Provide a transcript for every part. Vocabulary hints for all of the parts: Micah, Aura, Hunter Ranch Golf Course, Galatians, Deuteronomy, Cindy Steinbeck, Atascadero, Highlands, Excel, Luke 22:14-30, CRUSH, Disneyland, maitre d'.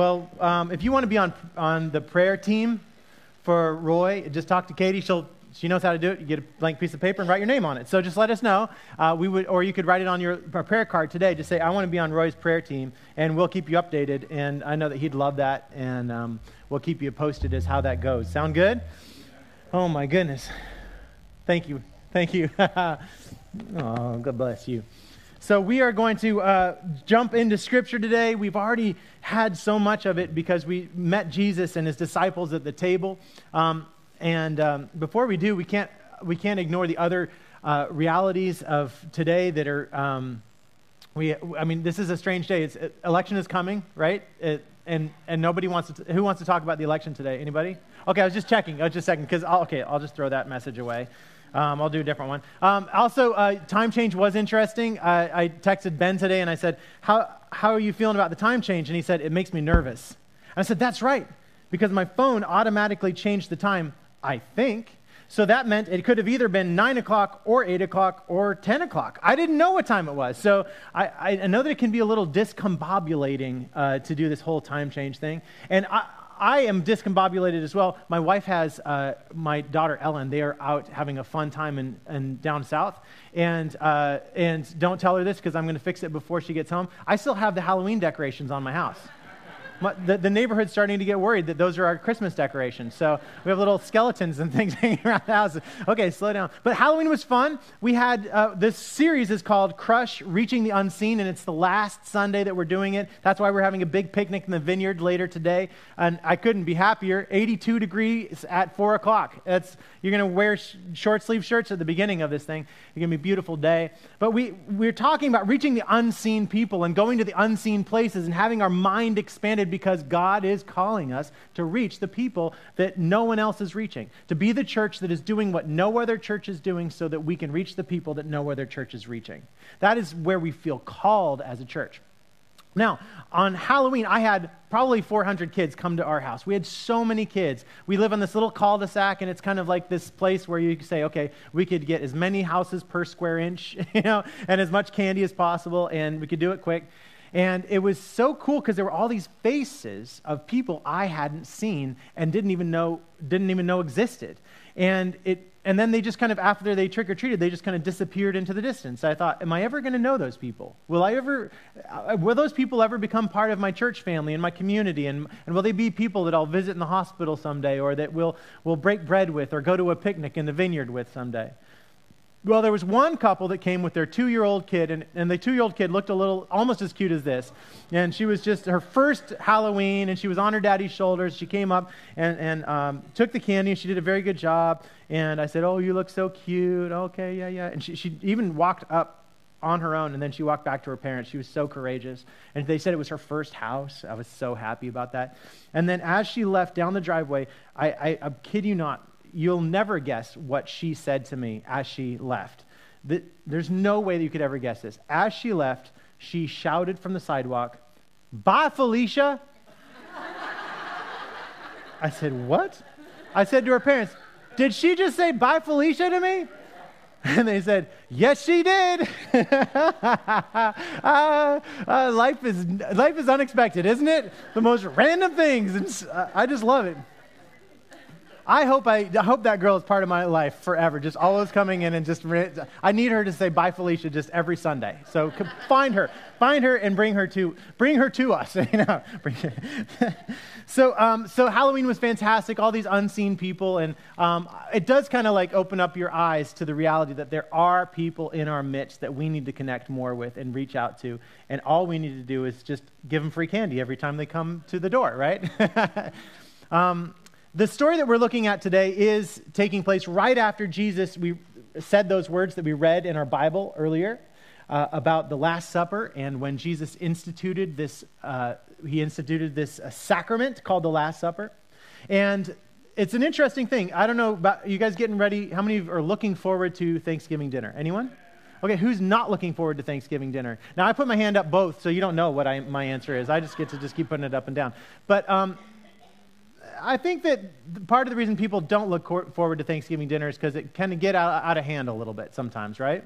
Well, if you want to be on the prayer team for Roy, just talk to Katie. She knows how to do it. You get a blank piece of paper and write your name on it. So just let us know. Or you could write it on your prayer card today. Just say, I want to be on Roy's prayer team, and we'll keep you updated. And I know that he'd love that, and we'll keep you posted as how that goes. Sound good? Oh, my goodness. Thank you. Thank you. Oh, God bless you. So we are going to jump into Scripture today. We've already had so much of it because we met Jesus and his disciples at the table. Before we do, we can't ignore the other realities of today that are. This is a strange day. Election is coming, right? And nobody wants to. Who wants to talk about the election today? Anybody? Okay, I was just checking. Oh, just a second, because I'll just throw that message away. I'll do a different one. Time change was interesting. I texted Ben today and I said, how are you feeling about the time change? And he said, it makes me nervous. I said, that's right, because my phone automatically changed the time, I think. So that meant it could have either been 9 o'clock or 8 o'clock or 10 o'clock. I didn't know what time it was. So I know that it can be a little discombobulating to do this whole time change thing. And I am discombobulated as well. My wife has my daughter Ellen. They are out having a fun time in down south. And don't tell her this because I'm going to fix it before she gets home. I still have the Halloween decorations on my house. The neighborhood's starting to get worried that those are our Christmas decorations. So we have little skeletons and things hanging around the house. Okay, slow down. But Halloween was fun. We had this series is called CRUSH, Reaching the Unseen, and it's the last Sunday that we're doing it. That's why we're having a big picnic in the vineyard later today. And I couldn't be happier. 82 degrees at 4 o'clock. You're going to wear short sleeve shirts at the beginning of this thing. It's going to be a beautiful day. But we're talking about reaching the unseen people and going to the unseen places and having our mind expanded, because God is calling us to reach the people that no one else is reaching, to be the church that is doing what no other church is doing so that we can reach the people that no other church is reaching. That is where we feel called as a church. Now, on Halloween, I had probably 400 kids come to our house. We had so many kids. We live on this little cul-de-sac, and it's kind of like this place where you say, okay, we could get as many houses per square inch, and as much candy as possible, and we could do it quick. And it was so cool because there were all these faces of people I hadn't seen and didn't even know existed. And then they just kind of, after they trick-or-treated, they just kind of disappeared into the distance. I thought, am I ever going to know those people? Will those people ever become part of my church family and my community? And will they be people that I'll visit in the hospital someday, or that we'll break bread with or go to a picnic in the vineyard with someday? Well, there was one couple that came with their 2-year-old kid, and the 2-year-old kid looked almost as cute as this. And she was just her first Halloween, and she was on her daddy's shoulders. She came up and took the candy, and she did a very good job. And I said, oh, you look so cute. Okay, yeah. And she even walked up on her own, and then she walked back to her parents. She was so courageous. And they said it was her first house. I was so happy about that. And then as she left down the driveway, I kid you not, you'll never guess what she said to me as she left. There's no way that you could ever guess this. As she left, she shouted from the sidewalk, "Bye, Felicia." I said, "What?" I said to her parents, "Did she just say bye, Felicia to me?" And they said, "Yes, she did." Life is unexpected, isn't it? The most random things. I just love it. I hope that girl is part of my life forever, just always coming in and just, I need her to say bye, Felicia, just every Sunday. So find her and bring her to us. So Halloween was fantastic, all these unseen people, and it does kind of like open up your eyes to the reality that there are people in our midst that we need to connect more with and reach out to, and all we need to do is just give them free candy every time they come to the door, right? The story that we're looking at today is taking place right after Jesus, we said those words that we read in our Bible earlier about the Last Supper, and when Jesus instituted this, sacrament called the Last Supper. And it's an interesting thing. I don't know about you guys getting ready. How many of you are looking forward to Thanksgiving dinner? Anyone? Okay, who's not looking forward to Thanksgiving dinner? Now, I put my hand up both, so you don't know what my answer is. I just get to keep putting it up and down. But I think that part of the reason people don't look forward to Thanksgiving dinner is because it can get out of hand a little bit sometimes, right?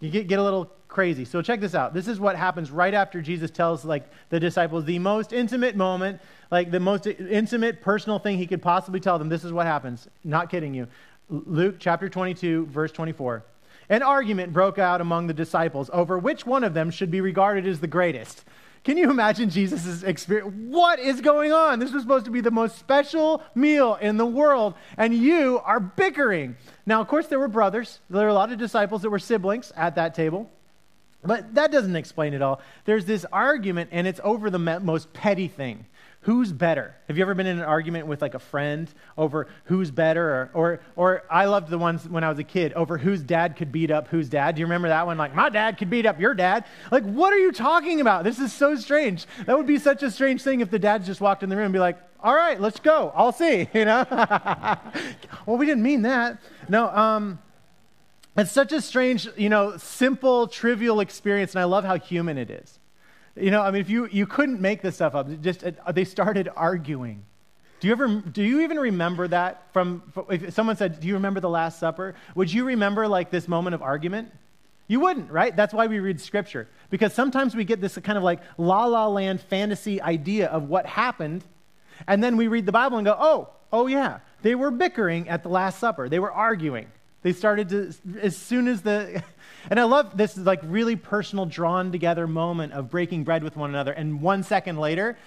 You get a little crazy. So check this out. This is what happens right after Jesus tells the disciples the most intimate moment, the most intimate personal thing he could possibly tell them. This is what happens. Not kidding you. Luke chapter 22, verse 24. An argument broke out among the disciples over which one of them should be regarded as the greatest. Can you imagine Jesus' experience? What is going on? This was supposed to be the most special meal in the world, and you are bickering. Now, of course, there were brothers. There were a lot of disciples that were siblings at that table, but that doesn't explain it all. There's this argument, and it's over the most petty thing. Who's better? Have you ever been in an argument with a friend over who's better? Or I loved the ones when I was a kid over whose dad could beat up whose dad. Do you remember that one? My dad could beat up your dad. What are you talking about? This is so strange. That would be such a strange thing if the dads just walked in the room and be like, all right, let's go. I'll see, Well, we didn't mean that. No, it's such a strange, simple, trivial experience, and I love how human it is. If you couldn't make this stuff up. Just they started arguing. Do you even remember that from? If someone said, "Do you remember the Last Supper?" Would you remember this moment of argument? You wouldn't, right? That's why we read Scripture, because sometimes we get this kind of la la land fantasy idea of what happened, and then we read the Bible and go, "Oh yeah, they were bickering at the Last Supper. They were arguing. They started to as soon as the." And I love this really personal, drawn-together moment of breaking bread with one another. And 1 second later,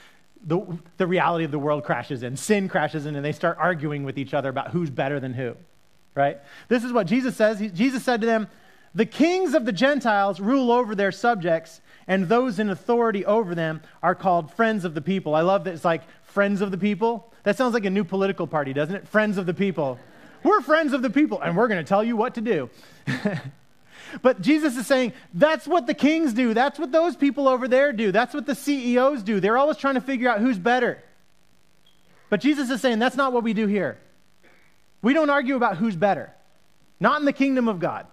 the reality of the world crashes in. Sin crashes in, and they start arguing with each other about who's better than who, right? This is what Jesus says. Jesus said to them, "The kings of the Gentiles rule over their subjects, and those in authority over them are called friends of the people." I love that it's friends of the people. That sounds like a new political party, doesn't it? Friends of the people. We're friends of the people, and we're going to tell you what to do. But Jesus is saying, that's what the kings do. That's what those people over there do. That's what the CEOs do. They're always trying to figure out who's better. But Jesus is saying, that's not what we do here. We don't argue about who's better. Not in the kingdom of God.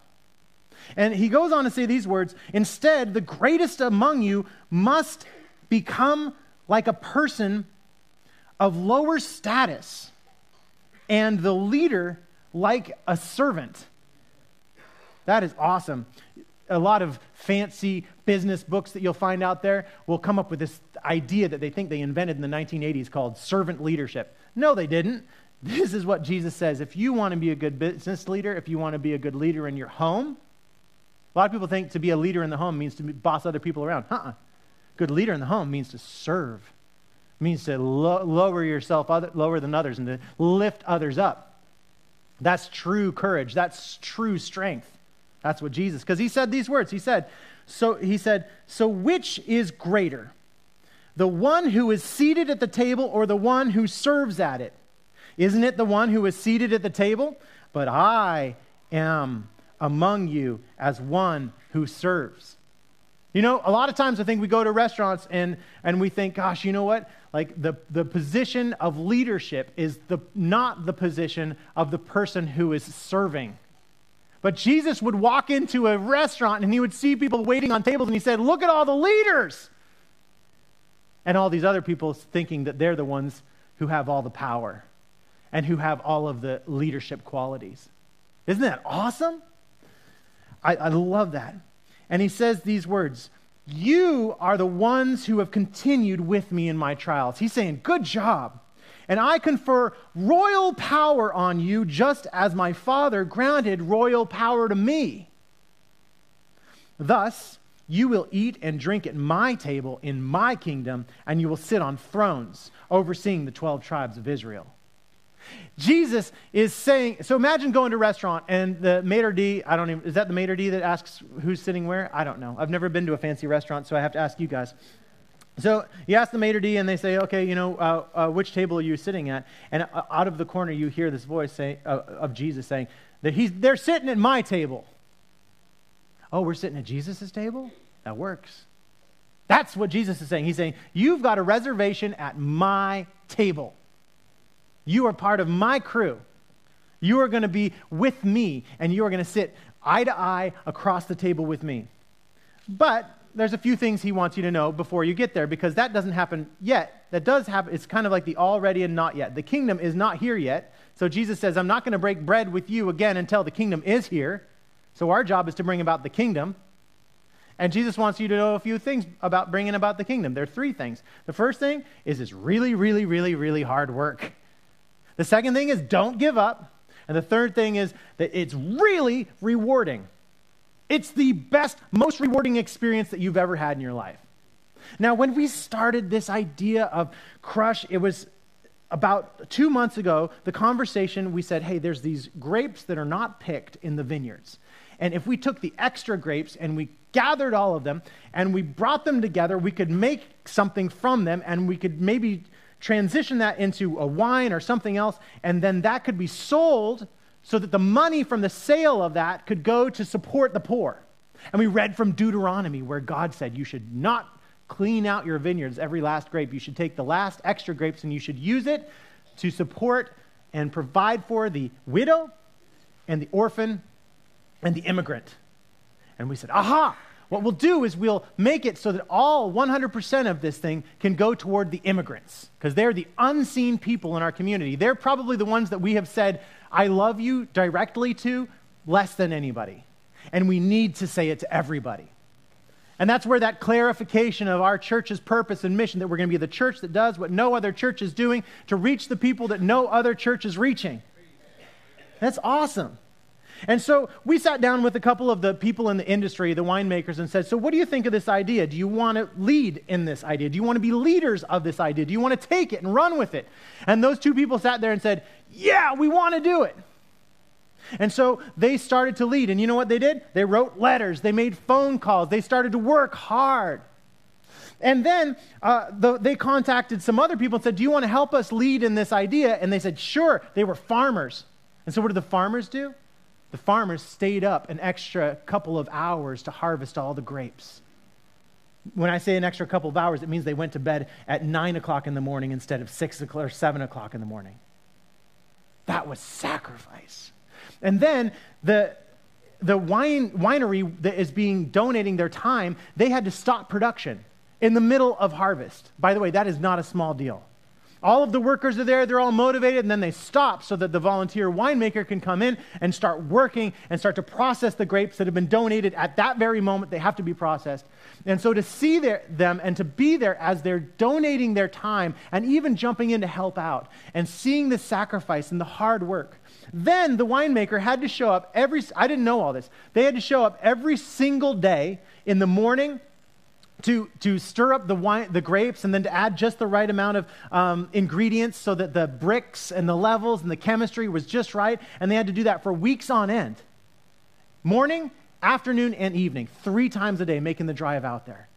And he goes on to say these words, "Instead, the greatest among you must become like a person of lower status, and the leader like a servant." That is awesome. A lot of fancy business books that you'll find out there will come up with this idea that they think they invented in the 1980s called servant leadership. No, they didn't. This is what Jesus says. If you want to be a good business leader, if you want to be a good leader in your home, a lot of people think to be a leader in the home means to boss other people around. Good leader in the home means to serve. It means to lower yourself lower than others and to lift others up. That's true courage. That's true strength. That's what Jesus, because he said these words. He said, so which is greater, the one who is seated at the table or the one who serves at it? Isn't it the one who is seated at the table? But I am among you as one who serves. A lot of times I think we go to restaurants and we think, gosh, you know what? The position of leadership is not the position of the person who is serving. But Jesus would walk into a restaurant and he would see people waiting on tables and he said, look at all the leaders. And all these other people thinking that they're the ones who have all the power and who have all of the leadership qualities. Isn't that awesome? I love that. And he says these words, you are the ones who have continued with me in my trials. He's saying, good job. And I confer royal power on you just as my Father granted royal power to me. Thus, you will eat and drink at my table in my kingdom, and you will sit on thrones overseeing the 12 tribes of Israel. Jesus is saying, so imagine going to a restaurant and the maitre d', is that the maitre d' that asks who's sitting where? I don't know. I've never been to a fancy restaurant, so I have to ask you guys. So you ask the maitre d' and they say, okay, which table are you sitting at? And out of the corner, you hear this voice of Jesus saying that they're sitting at my table. Oh, we're sitting at Jesus' table? That works. That's what Jesus is saying. He's saying, you've got a reservation at my table. You are part of my crew. You are going to be with me and you are going to sit eye to eye across the table with me. But there's a few things he wants you to know before you get there, because that doesn't happen yet. That does happen. It's kind of like the already and not yet. The kingdom is not here yet. So Jesus says, I'm not going to break bread with you again until the kingdom is here. So our job is to bring about the kingdom. And Jesus wants you to know a few things about bringing about the kingdom. There are three things. The first thing is it's really, really, really, really hard work. The second thing is don't give up. And the third thing is that it's really rewarding. It's the best, most rewarding experience that you've ever had in your life. Now, when we started this idea of Crush, it was about 2 months ago, the conversation, we said, hey, there's these grapes that are not picked in the vineyards. And if we took the extra grapes and we gathered all of them and we brought them together, we could make something from them, and we could maybe transition that into a wine or something else, and then that could be sold so that the money from the sale of that could go to support the poor. And we read from Deuteronomy where God said, you should not clean out your vineyards, every last grape. You should take the last extra grapes and you should use it to support and provide for the widow and the orphan and the immigrant. And we said, aha, what we'll do is we'll make it so that all 100% of this thing can go toward the immigrants, because they're the unseen people in our community. They're probably the ones that we have said, I love you directly to less than anybody. And we need to say it to everybody. And that's where that clarification of our church's purpose and mission, that we're going to be the church that does what no other church is doing to reach the people that no other church is reaching. That's awesome. And so we sat down with a couple of the people in the industry, the winemakers, and said, so what do you think of this idea? Do you want to lead in this idea? Do you want to be leaders of this idea? Do you want to take it and run with it? And those two people sat there and said, yeah, we want to do it. And so they started to lead. And you know what they did? They wrote letters. They made phone calls. They started to work hard. And then they contacted some other people and said, do you want to help us lead in this idea? And they said, sure. They were farmers. And so what did the farmers do? The farmers stayed up an extra couple of hours to harvest all the grapes. When I say an extra couple of hours, it means they went to bed at 9 o'clock in the morning instead of 6 o'clock or 7 o'clock in the morning. That was sacrifice. And then the winery that is donating their time, they had to stop production in the middle of harvest. By the way, that is not a small deal. All of the workers are there, they're all motivated, and then they stop so that the volunteer winemaker can come in and start working and start to process the grapes that have been donated at that very moment. They have to be processed. And so to see them and to be there as they're donating their time and even jumping in to help out and seeing the sacrifice and the hard work. Then the winemaker had to show up I didn't know all this. They had to show up every single day in the morning to stir up the grapes, and then to add just the right amount of ingredients so that the bricks and the levels and the chemistry was just right. And they had to do that for weeks on end. Morning, afternoon, and evening, 3 times a day, making the drive out there.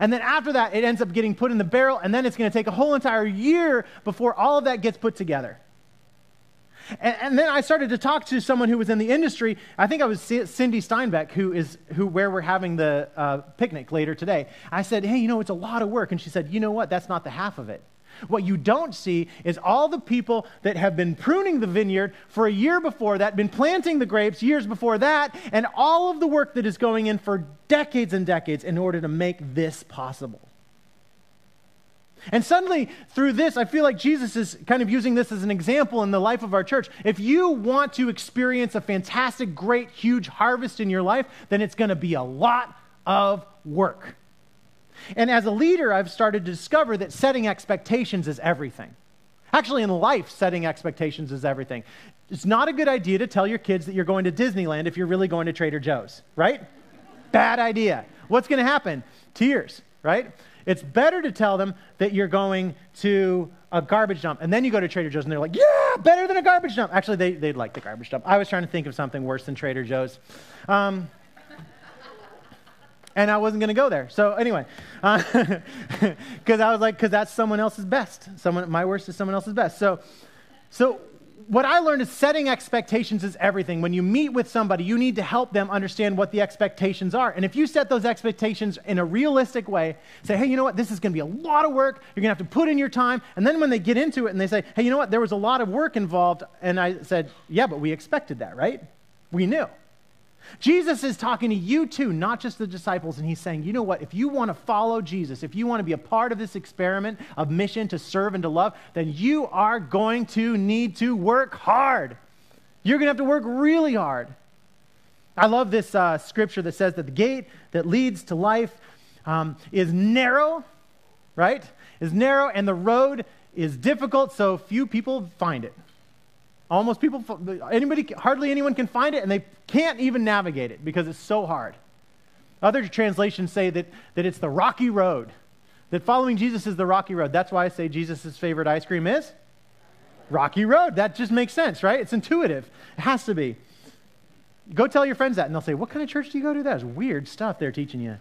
And then after that, it ends up getting put in the barrel, and then it's going to take a whole entire year before all of that gets put together. And then I started to talk to someone who was in the industry. I think I was Cindy Steinbeck, where we're having the picnic later today. I said, hey, it's a lot of work. And she said, you know what? That's not the half of it. What you don't see is all the people that have been pruning the vineyard for a year before that, been planting the grapes years before that, and all of the work that is going in for decades and decades in order to make this possible. And suddenly, through this, I feel like Jesus is kind of using this as an example in the life of our church. If you want to experience a fantastic, great, huge harvest in your life, then it's going to be a lot of work. And as a leader, I've started to discover that setting expectations is everything. Actually, in life, setting expectations is everything. It's not a good idea to tell your kids that you're going to Disneyland if you're really going to Trader Joe's, right? Bad idea. What's going to happen? Tears, right? It's better to tell them that you're going to a garbage dump, and then you go to Trader Joe's, and they're like, yeah, better than a garbage dump. Actually, they'd like the garbage dump. I was trying to think of something worse than Trader Joe's, and I wasn't going to go there. So anyway, because I was like, because that's someone else's best. My worst is someone else's best. So what I learned is setting expectations is everything. When you meet with somebody, you need to help them understand what the expectations are. And if you set those expectations in a realistic way, say, hey, you know what? This is going to be a lot of work. You're going to have to put in your time. And then when they get into it and they say, hey, you know what? There was a lot of work involved. And I said, yeah, but we expected that, right? We knew. Jesus is talking to you too, not just the disciples. And he's saying, you know what? If you want to follow Jesus, if you want to be a part of this experiment of mission to serve and to love, then you are going to need to work hard. You're going to have to work really hard. I love this scripture that says that the gate that leads to life is narrow, right? Is narrow, and the road is difficult, so few people find it. Hardly anyone can find it, and they can't even navigate it because it's so hard. Other translations say that it's the rocky road, that following Jesus is the rocky road. That's why I say Jesus' favorite ice cream is Rocky Road. That just makes sense, right? It's intuitive. It has to be. Go tell your friends that, and they'll say, what kind of church do you go to? That is weird stuff they're teaching you.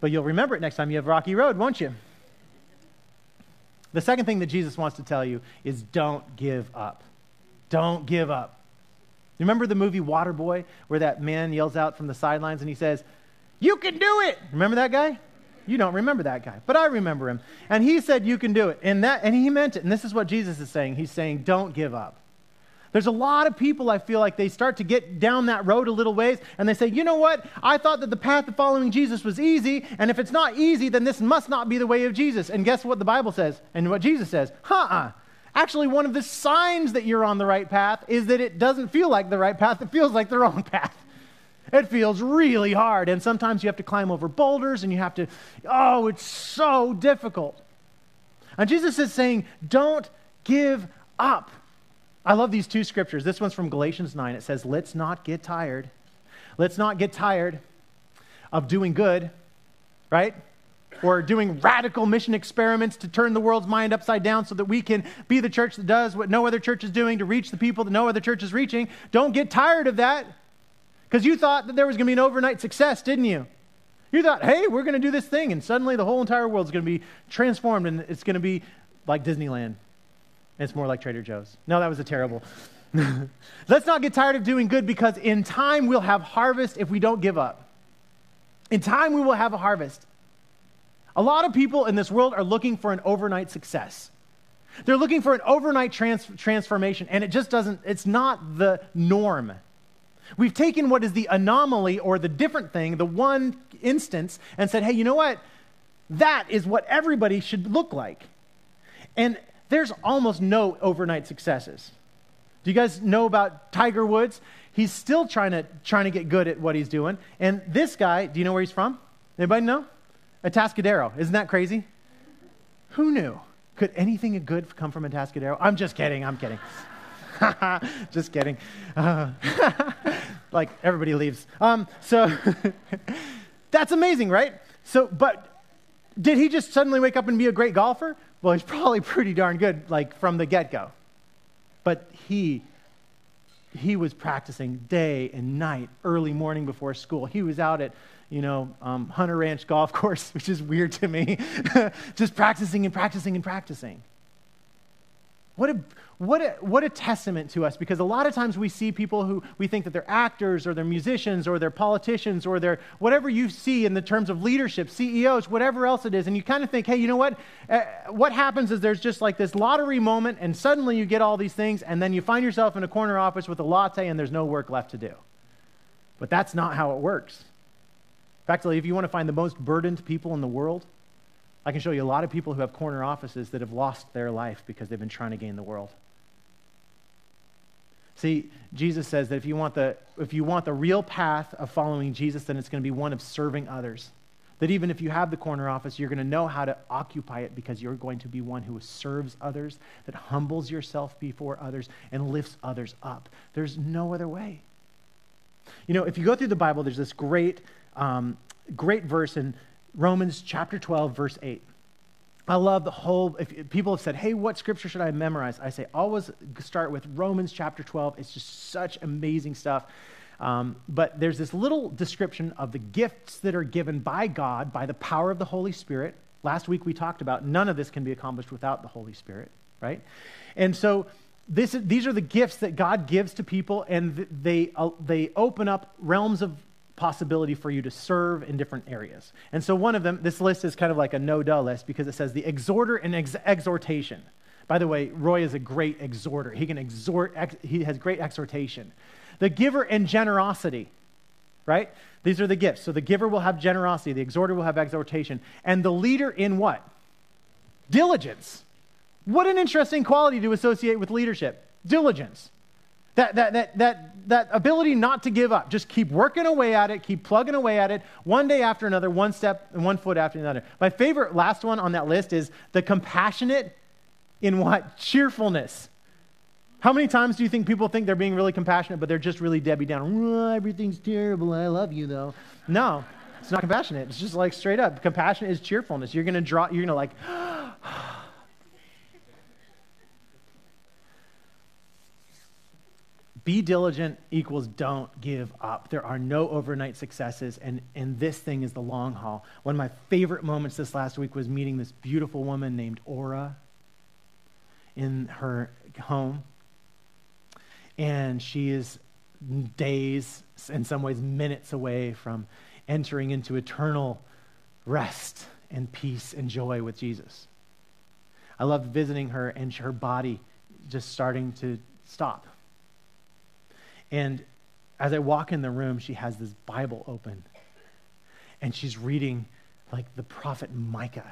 But you'll remember it next time you have Rocky Road, won't you? The second thing that Jesus wants to tell you is don't give up. Don't give up. You remember the movie Waterboy, where that man yells out from the sidelines and he says, you can do it. Remember that guy? You don't remember that guy, but I remember him. And he said, you can do it. And he meant it. And this is what Jesus is saying. He's saying, don't give up. There's a lot of people, I feel like, they start to get down that road a little ways, and they say, you know what? I thought that the path of following Jesus was easy, and if it's not easy, then this must not be the way of Jesus. And guess what the Bible says and what Jesus says? Actually, one of the signs that you're on the right path is that it doesn't feel like the right path. It feels like the wrong path. It feels really hard, and sometimes you have to climb over boulders, and you have to, it's so difficult. And Jesus is saying, don't give up. I love these two scriptures. This one's from Galatians 9. It says, let's not get tired. Let's not get tired of doing good, right? Or doing radical mission experiments to turn the world's mind upside down so that we can be the church that does what no other church is doing to reach the people that no other church is reaching. Don't get tired of that, because you thought that there was going to be an overnight success, didn't you? You thought, hey, we're going to do this thing, and suddenly the whole entire world's going to be transformed, and it's going to be like Disneyland. It's more like Trader Joe's. No, that was a terrible. Let's not get tired of doing good, because in time we'll have harvest if we don't give up. In time we will have a harvest. A lot of people in this world are looking for an overnight success. They're looking for an overnight transformation, and it just doesn't, it's not the norm. We've taken what is the anomaly or the different thing, the one instance, and said, hey, you know what? That is what everybody should look like. And there's almost no overnight successes. Do you guys know about Tiger Woods? He's still trying to get good at what he's doing. And this guy, do you know where he's from? Anybody know? Atascadero. Isn't that crazy? Who knew? Could anything good come from Atascadero? I'm just kidding. I'm kidding. Just kidding. Like everybody leaves. That's amazing, right? But did he just suddenly wake up and be a great golfer? Well, he's probably pretty darn good, like from the get-go. But he was practicing day and night, early morning before school. He was out at, Hunter Ranch Golf Course, which is weird to me, just practicing and practicing and practicing. What a testament to us, because a lot of times we see people who we think that they're actors or they're musicians or they're politicians or they're whatever you see in the terms of leadership, CEOs, whatever else it is, and you kind of think, hey, you know what? What happens is there's just like this lottery moment, and suddenly you get all these things, and then you find yourself in a corner office with a latte, and there's no work left to do. But that's not how it works. Practically, if you want to find the most burdened people in the world, I can show you a lot of people who have corner offices that have lost their life because they've been trying to gain the world. See, Jesus says that if you want the real path of following Jesus, then it's going to be one of serving others. That even if you have the corner office, you're going to know how to occupy it, because you're going to be one who serves others, that humbles yourself before others and lifts others up. There's no other way. If you go through the Bible, there's this great verse in Romans chapter 12, verse 8. I love the whole, if people have said, hey, what scripture should I memorize? I say, always start with Romans chapter 12. It's just such amazing stuff. But there's this little description of the gifts that are given by God, by the power of the Holy Spirit. Last week we talked about none of this can be accomplished without the Holy Spirit, right? And so these are the gifts that God gives to people, and they open up realms of possibility for you to serve in different areas. And so one of them, this list is kind of like a no-duh list, because it says the exhorter and exhortation. By the way, Roy is a great exhorter. He can exhort, he has great exhortation. The giver and generosity, right? These are the gifts. So the giver will have generosity, the exhorter will have exhortation, and the leader in what? Diligence. What an interesting quality to associate with leadership. Diligence. That ability not to give up, just keep working away at it, keep plugging away at it, one day after another, one step and one foot after another. My favorite last one on that list is the compassionate in what? Cheerfulness. How many times do you think people think they're being really compassionate, but they're just really Debbie Downer? Everything's terrible, I love you though. No, it's not compassionate. It's just like straight up. Compassion is cheerfulness. You're gonna like, be diligent equals don't give up. There are no overnight successes, and this thing is the long haul. One of my favorite moments this last week was meeting this beautiful woman named Aura in her home. And she is days, in some ways minutes away from entering into eternal rest and peace and joy with Jesus. I loved visiting her and her body just starting to stop. And as I walk in the room, she has this Bible open. And she's reading like the prophet Micah.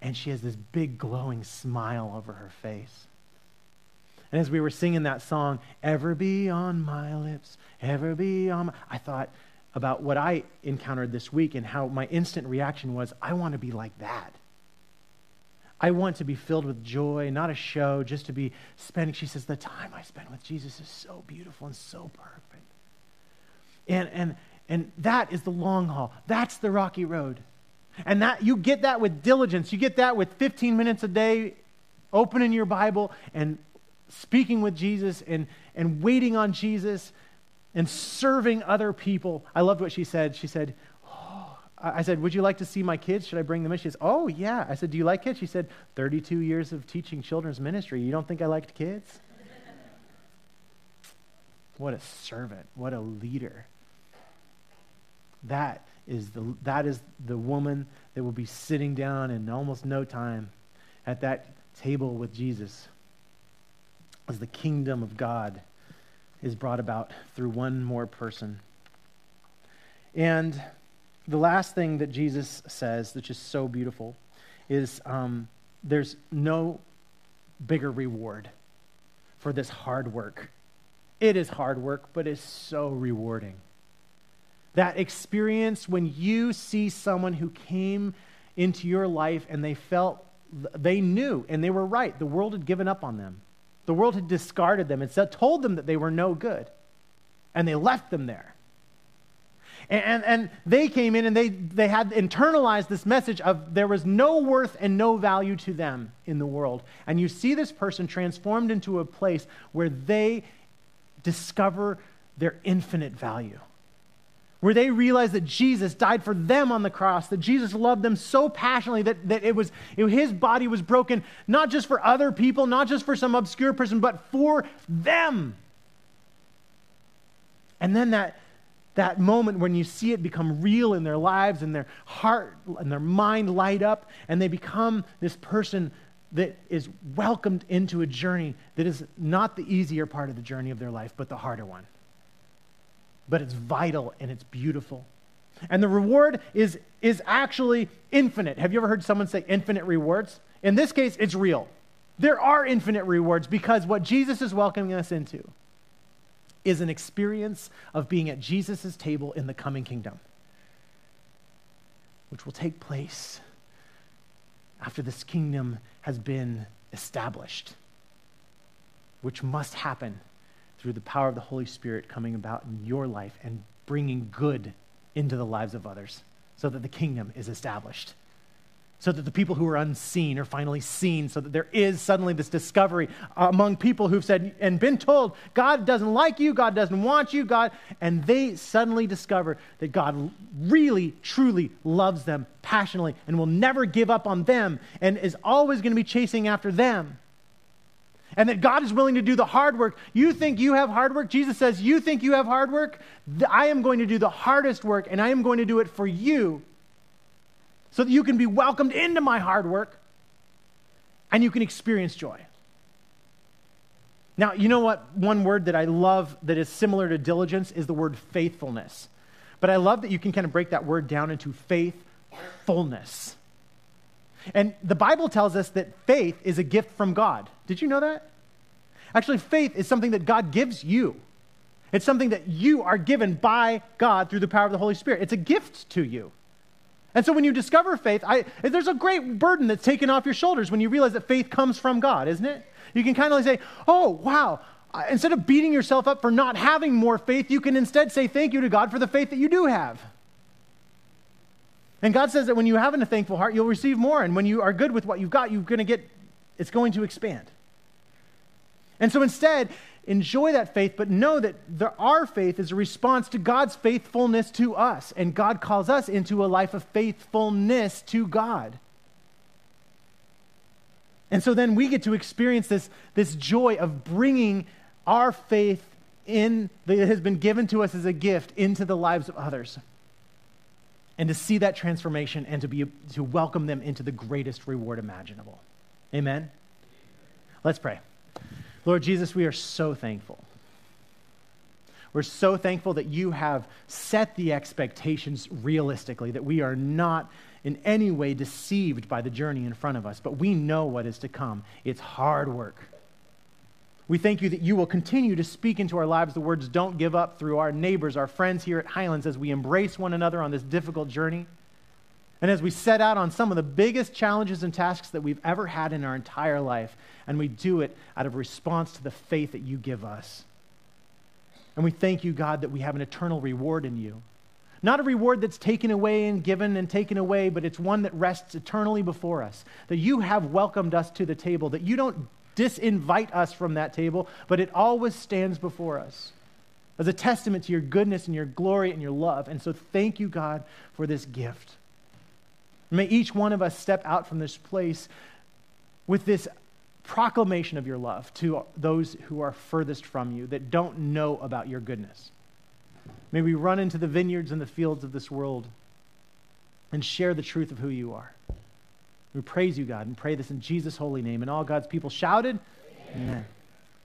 And she has this big glowing smile over her face. And as we were singing that song, ever be on my lips, ever be on my... I thought about what I encountered this week and how my instant reaction was, I want to be like that. I want to be filled with joy, not a show, just to be spending. She says, the time I spend with Jesus is so beautiful and so perfect. And that is the long haul. That's the rocky road. And that you get that with diligence. You get that with 15 minutes a day, opening your Bible and speaking with Jesus and waiting on Jesus and serving other people. I loved what she said. She said, I said, would you like to see my kids? Should I bring them in? She says, oh, yeah. I said, do you like kids? She said, 32 years of teaching children's ministry. You don't think I liked kids? What a servant. What a leader. That is the woman that will be sitting down in almost no time at that table with Jesus as the kingdom of God is brought about through one more person. And the last thing that Jesus says, which is so beautiful, is there's no bigger reward for this hard work. It is hard work, but it's so rewarding. That experience when you see someone who came into your life and they felt, they knew, and they were right. The world had given up on them. The world had discarded them and told them that they were no good. And they left them there. And they came in and they had internalized this message of there was no worth and no value to them in the world. And you see this person transformed into a place where they discover their infinite value, where they realize that Jesus died for them on the cross, that Jesus loved them so passionately that it was his body was broken, not just for other people, not just for some obscure person, but for them. And then that moment when you see it become real in their lives and their heart and their mind light up and they become this person that is welcomed into a journey that is not the easier part of the journey of their life, but the harder one. But it's vital and it's beautiful. And the reward is actually infinite. Have you ever heard someone say infinite rewards? In this case, it's real. There are infinite rewards because what Jesus is welcoming us into is an experience of being at Jesus' table in the coming kingdom, which will take place after this kingdom has been established, which must happen through the power of the Holy Spirit coming about in your life and bringing good into the lives of others so that the kingdom is established, so that the people who are unseen are finally seen, so that there is suddenly this discovery among people who've said and been told, God doesn't like you, God doesn't want you, God, and they suddenly discover that God really, truly loves them passionately and will never give up on them and is always going to be chasing after them. And that God is willing to do the hard work. You think you have hard work? Jesus says, you think you have hard work? I am going to do the hardest work and I am going to do it for you, so that you can be welcomed into my hard work and you can experience joy. Now, you know what? One word that I love that is similar to diligence is the word faithfulness. But I love that you can kind of break that word down into faithfulness. And the Bible tells us that faith is a gift from God. Did you know that? Actually, faith is something that God gives you. It's something that you are given by God through the power of the Holy Spirit. It's a gift to you. And so when you discover faith, there's a great burden that's taken off your shoulders when you realize that faith comes from God, isn't it? You can kind of say, oh, wow. Instead of beating yourself up for not having more faith, you can instead say thank you to God for the faith that you do have. And God says that when you have a thankful heart, you'll receive more. And when you are good with what you've got, it's going to expand. And so instead, enjoy that faith, but know that our faith is a response to God's faithfulness to us. And God calls us into a life of faithfulness to God. And so then we get to experience this joy of bringing our faith that has been given to us as a gift into the lives of others, and to see that transformation and to welcome them into the greatest reward imaginable. Amen? Let's pray. Lord Jesus, we are so thankful. We're so thankful that you have set the expectations realistically, that we are not in any way deceived by the journey in front of us, but we know what is to come. It's hard work. We thank you that you will continue to speak into our lives the words "don't give up" through our neighbors, our friends here at Highlands, as we embrace one another on this difficult journey, and as we set out on some of the biggest challenges and tasks that we've ever had in our entire life, and we do it out of response to the faith that you give us. And we thank you, God, that we have an eternal reward in you. Not a reward that's taken away and given and taken away, but it's one that rests eternally before us, that you have welcomed us to the table, that you don't disinvite us from that table, but it always stands before us as a testament to your goodness and your glory and your love. And so thank you, God, for this gift. May each one of us step out from this place with this proclamation of your love to those who are furthest from you, that don't know about your goodness. May we run into the vineyards and the fields of this world and share the truth of who you are. We praise you, God, and pray this in Jesus' holy name. And all God's people shouted, Amen. Amen.